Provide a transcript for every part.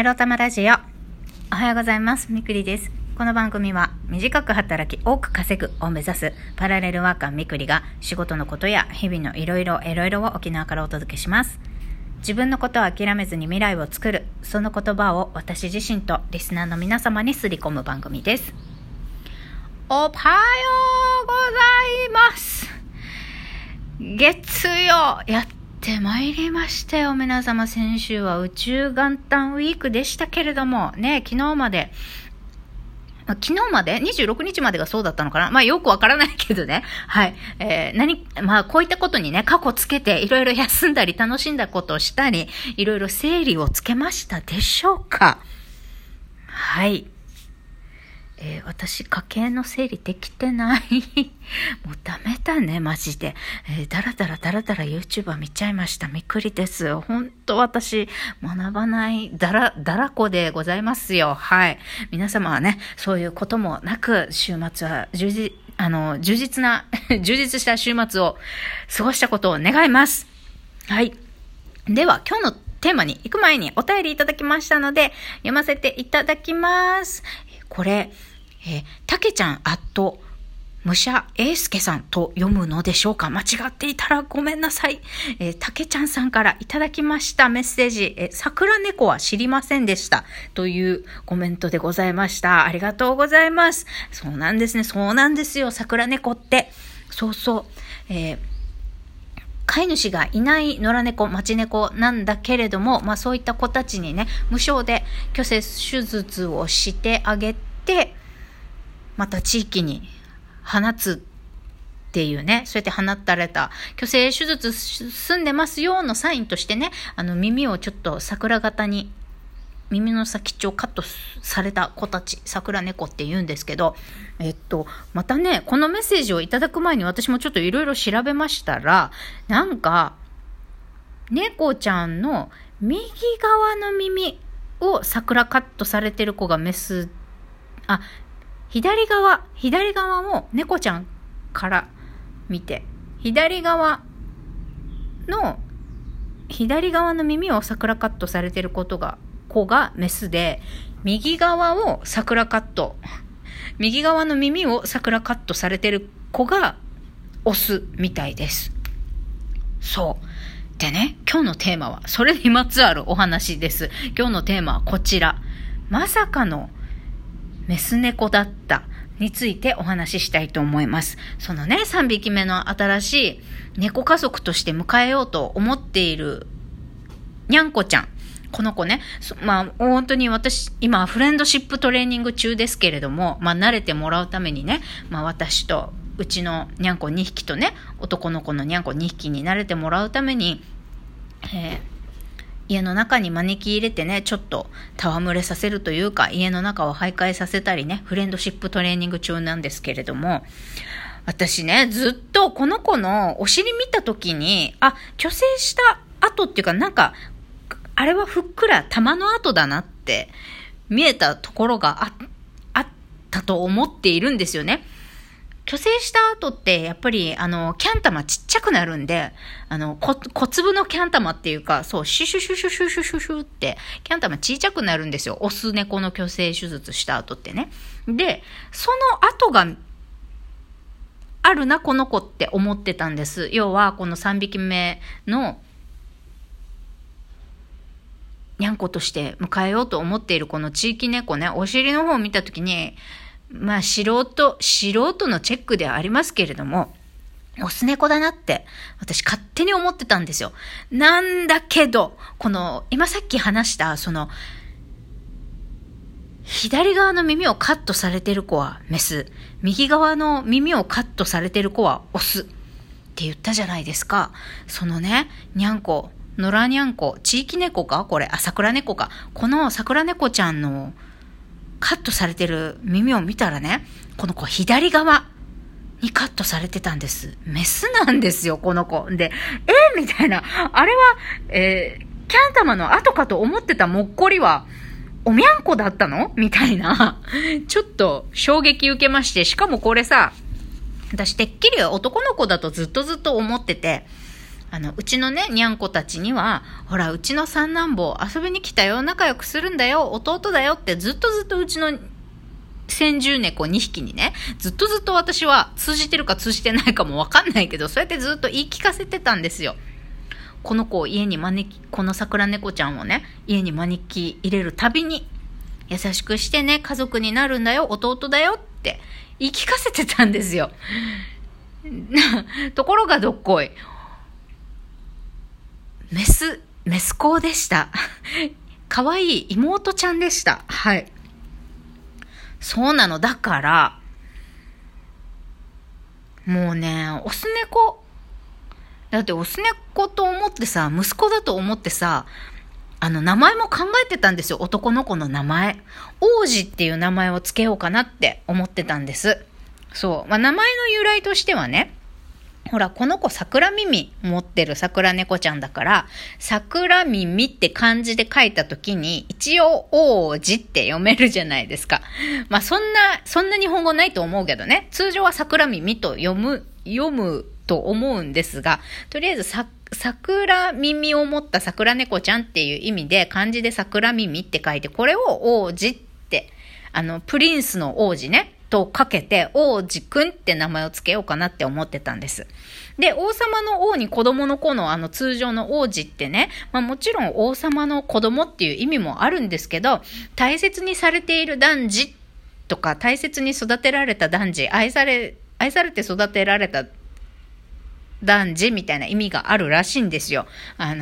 エロ玉ラジオ、おはようございます。みくりです。この番組は短く働き多く稼ぐを目指すパラレルワーカーみくりが仕事のことや日々のいろいろを沖縄からお届けします。自分のことを諦めずに未来を作る、その言葉を私自身とリスナーの皆様にすり込む番組です。おはようございます。月曜やってまいりましたよ。皆様、先週は宇宙元旦ウィークでしたけれどもね、昨日まで26日までがそうだったのかな、よくわからないけどね。はい。こういったことにね、過去つけていろいろ休んだり楽しんだことをしたり、いろいろ整理をつけましたでしょうか。はい。私、家計の整理できてない。もうダメだね、マジで。だらだら YouTuber 見ちゃいました。みくりです。ほんと私、学ばないだらこでございますよ。はい。皆様はね、そういうこともなく、週末は充実した週末を過ごしたことを願います。はい。では、今日のテーマに行く前にお便りいただきましたので、読ませていただきます。これ、たけちゃん武者英介さんと読むのでしょうか。間違っていたらごめんなさい。たけちゃんさんからいただきましたメッセージ、桜猫は知りませんでしたというコメントでございました。ありがとうございます。そうなんですね。そうなんですよ。桜猫って。そうそう。飼い主がいない野良猫、町猫なんだけれども、そういった子たちにね、無償で去勢手術をしてあげて、また地域に放つっていうね、そうやって放たれた、去勢手術済んでますよのサインとしてね、耳をちょっと桜型に、耳の先っちょをカットされた子たち、桜猫って言うんですけど、またね、このメッセージをいただく前に私もちょっといろいろ調べましたら、なんか、猫ちゃんの右側の耳を桜カットされてる子がメス、左側も猫ちゃんから見て、左側の耳を桜カットされてる子がメスで、右側の耳を桜カットされてる子がオスみたいです。そう。でね、今日のテーマは、それにまつわるお話です。今日のテーマはこちら。まさかのメス猫だったについてお話ししたいと思います。そのね、3匹目の新しい猫家族として迎えようと思っているにゃんこちゃん。この子ね、本当に私、今、フレンドシップトレーニング中ですけれども、慣れてもらうためにね、私と、うちのにゃんこ2匹とね、男の子のにゃんこ2匹に慣れてもらうために、家の中に招き入れてね、ちょっと戯れさせるというか、家の中を徘徊させたりね、フレンドシップトレーニング中なんですけれども、私ね、ずっとこの子のお尻見た時に、去勢した後っていうか、なんか、あれはふっくら玉の跡だなって見えたところがあったと思っているんですよね。去勢した後ってやっぱりキャン玉ちっちゃくなるんで、小粒のキャン玉っていうか、そう、シュシュシュシュシュシュシュシュってキャン玉ちっちゃくなるんですよ。オス猫の去勢手術した後ってね。で、その後があるなこの子って思ってたんです。要はこの3匹目のにゃんことして迎えようと思っているこの地域猫ね、お尻の方を見たときに、素人のチェックではありますけれども、オス猫だなって私勝手に思ってたんですよ。なんだけど、この今さっき話したその左側の耳をカットされてる子はメス、右側の耳をカットされてる子はオスって言ったじゃないですか。そのね、にゃんこ、野良にゃんこ、地域猫かこれ、桜猫か。この桜猫ちゃんのカットされてる耳を見たらね、この子左側にカットされてたんです。メスなんですよ、この子。で、みたいな。あれは、キャン玉の後かと思ってたもっこりは、おみゃんこだったのみたいな。ちょっと衝撃受けまして、しかもこれさ、私てっきり男の子だとずっと思ってて、うちのねにゃんこたちにはほらうちの三男坊遊びに来たよ、仲良くするんだよ、弟だよってずっとうちの先住猫2匹にねずっと私は通じてるか通じてないかもわかんないけど、そうやってずっと言い聞かせてたんですよ。この子を家にこの桜猫ちゃんをね家に招き入れるたびに優しくしてね、家族になるんだよ、弟だよって言い聞かせてたんですよ。ところがどっこいメス子でしたかわいい妹ちゃんでした。はい、そうなの。だからもうね、オス猫だって、オス猫と思ってさ、息子だと思ってさ、名前も考えてたんですよ。男の子の名前、王子っていう名前をつけようかなって思ってたんです。そう、まあ、名前の由来としてはね、ほらこの子桜耳持ってる桜猫ちゃんだから、桜耳って漢字で書いた時に一応王子って読めるじゃないですか。まあそんな日本語ないと思うけどね、通常は桜耳と読むと思うんですが、とりあえず桜耳を持った桜猫ちゃんっていう意味で漢字で桜耳って書いて、これを王子ってプリンスの王子ねとかけて王子くんって名前をつけようかなって思ってたんです。で、王様の王に子供の子の通常の王子ってね、まあ、もちろん王様の子供っていう意味もあるんですけど、大切にされている男児とか、大切に育てられた男児、愛されて育てられた男児みたいな意味があるらしいんですよ。ま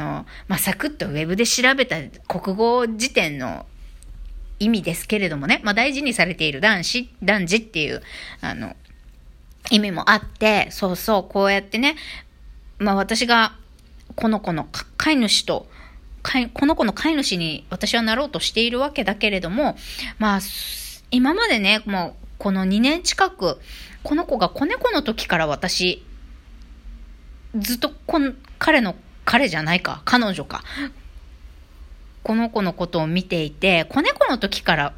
あ、サクッとウェブで調べた国語辞典の意味ですけれどもね、まあ、大事にされている男児っていう意味もあって、そうそう、こうやってね、まあ、私がこの子の飼い主とこの子の飼い主に私はなろうとしているわけだけれども、まあ今までね、もうこの2年近く、この子が子猫の時から私ずっと彼女かこの子のことを見ていて、子猫の時から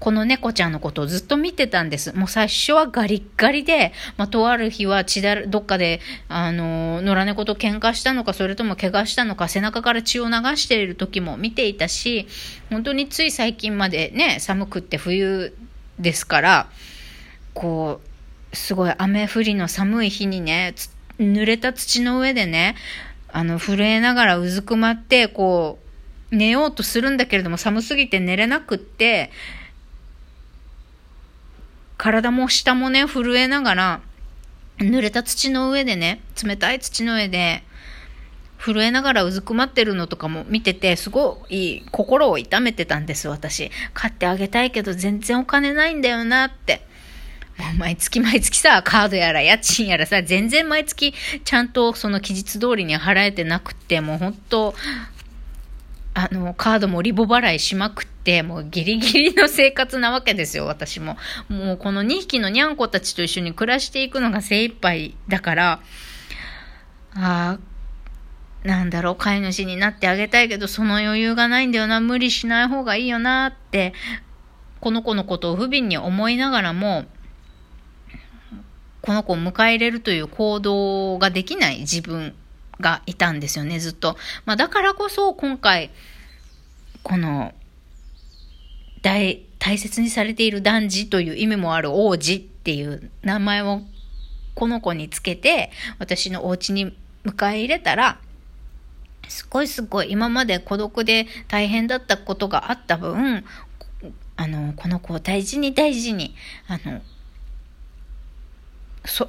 この猫ちゃんのことをずっと見てたんです。もう最初はガリッガリで、まあ、とある日はどっかで野良猫と喧嘩したのか、それとも怪我したのか、背中から血を流している時も見ていたし、本当につい最近までね、寒くって冬ですから、こうすごい雨降りの寒い日にね、濡れた土の上でね、震えながらうずくまって、こう寝ようとするんだけれども、寒すぎて寝れなくって、体も下もね震えながら、濡れた土の上でね、冷たい土の上で震えながらうずくまってるのとかも見てて、すごい心を痛めてたんです。私飼ってあげたいけど全然お金ないんだよなって。毎月さ、カードやら家賃やらさ、全然毎月ちゃんとその期日通りに払えてなくて、もう本当カードもリボ払いしまくって、もうギリギリの生活なわけですよ。私ももうこの2匹のニャンコたちと一緒に暮らしていくのが精一杯だから、なんだろう、飼い主になってあげたいけどその余裕がないんだよな、無理しない方がいいよなってこの子のことを不憫に思いながらも、この子を迎え入れるという行動ができない自分がいたんですよね、ずっと。まあ、だからこそ今回この大切にされている男児という意味もある王子っていう名前をこの子につけて、私のお家に迎え入れたら、すごい今まで孤独で大変だったことがあった分、この子を大事に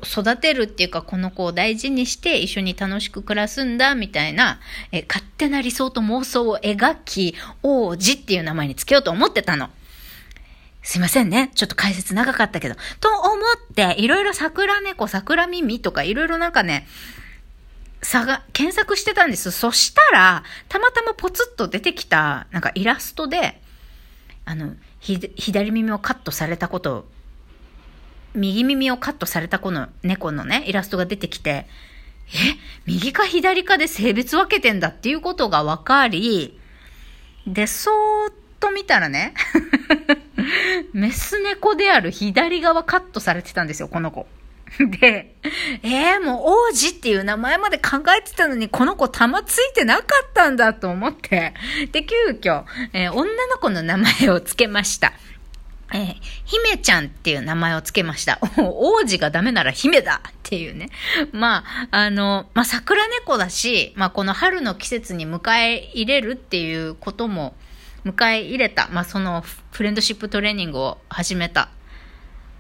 育てるっていうか、この子を大事にして一緒に楽しく暮らすんだみたいな勝手な理想と妄想を描き、王子っていう名前につけようと思ってたの。すいませんね、ちょっと解説長かったけど、と思っていろいろ桜猫、桜耳とかいろいろなんかね検索してたんです。そしたらたまたまポツッと出てきたなんかイラストで左耳をカットされた子と右耳をカットされた子の猫のねイラストが出てきて、右か左かで性別分けてんだっていうことが分かり、でそーっと見たらねメス猫である左側カットされてたんですよ、この子。で、もう王子っていう名前まで考えてたのに、この子玉ついてなかったんだと思って、で、急遽、女の子の名前をつけました。姫ちゃんっていう名前をつけました。王子がダメなら姫だっていうね。桜猫だし、この春の季節に迎え入れるっていうことも迎え入れた。そのフレンドシップトレーニングを始めた。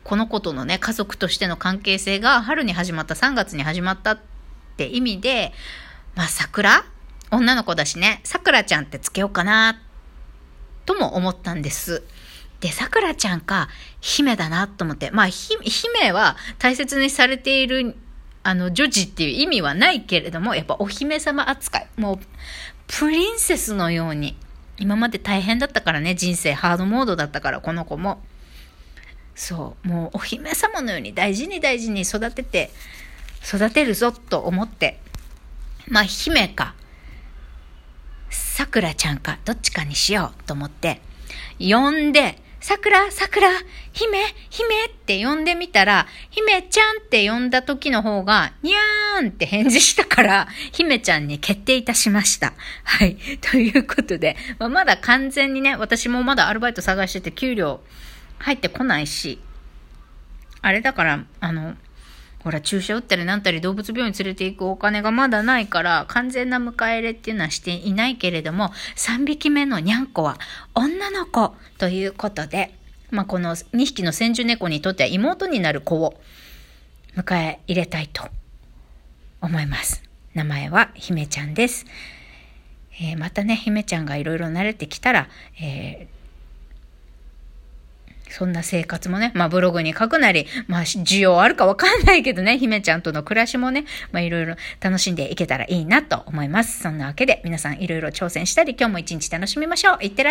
この子とのね、家族としての関係性が春に始まった、3月に始まったって意味で、桜、女の子だしね、桜ちゃんってつけようかな、とも思ったんです。で、桜ちゃんか、姫だなと思って。姫は大切にされている、女児っていう意味はないけれども、やっぱお姫様扱い。もう、プリンセスのように。今まで大変だったからね、人生ハードモードだったから、この子も。そう、もうお姫様のように大事に大事に育てるぞと思って。姫か、桜ちゃんか、どっちかにしようと思って、呼んで、桜、姫って呼んでみたら、姫ちゃんって呼んだ時の方が、にゃーんって返事したから、姫ちゃんに決定いたしました。はい。ということで、まだ完全にね、私もまだアルバイト探してて、給料入ってこないし、あれだから、ほら、注射打ったりなんたり動物病院連れて行くお金がまだないから、完全な迎え入れっていうのはしていないけれども、3匹目のにゃんこは女の子ということで、この2匹の先住猫にとっては妹になる子を迎え入れたいと思います。名前は姫ちゃんです。またね、姫ちゃんがいろいろ慣れてきたら、そんな生活もね、ブログに書くなり、需要あるかわかんないけどね、姫ちゃんとの暮らしもね、いろいろ楽しんでいけたらいいなと思います。そんなわけで皆さんいろいろ挑戦したり、今日も一日楽しみましょう。いってらっしゃい。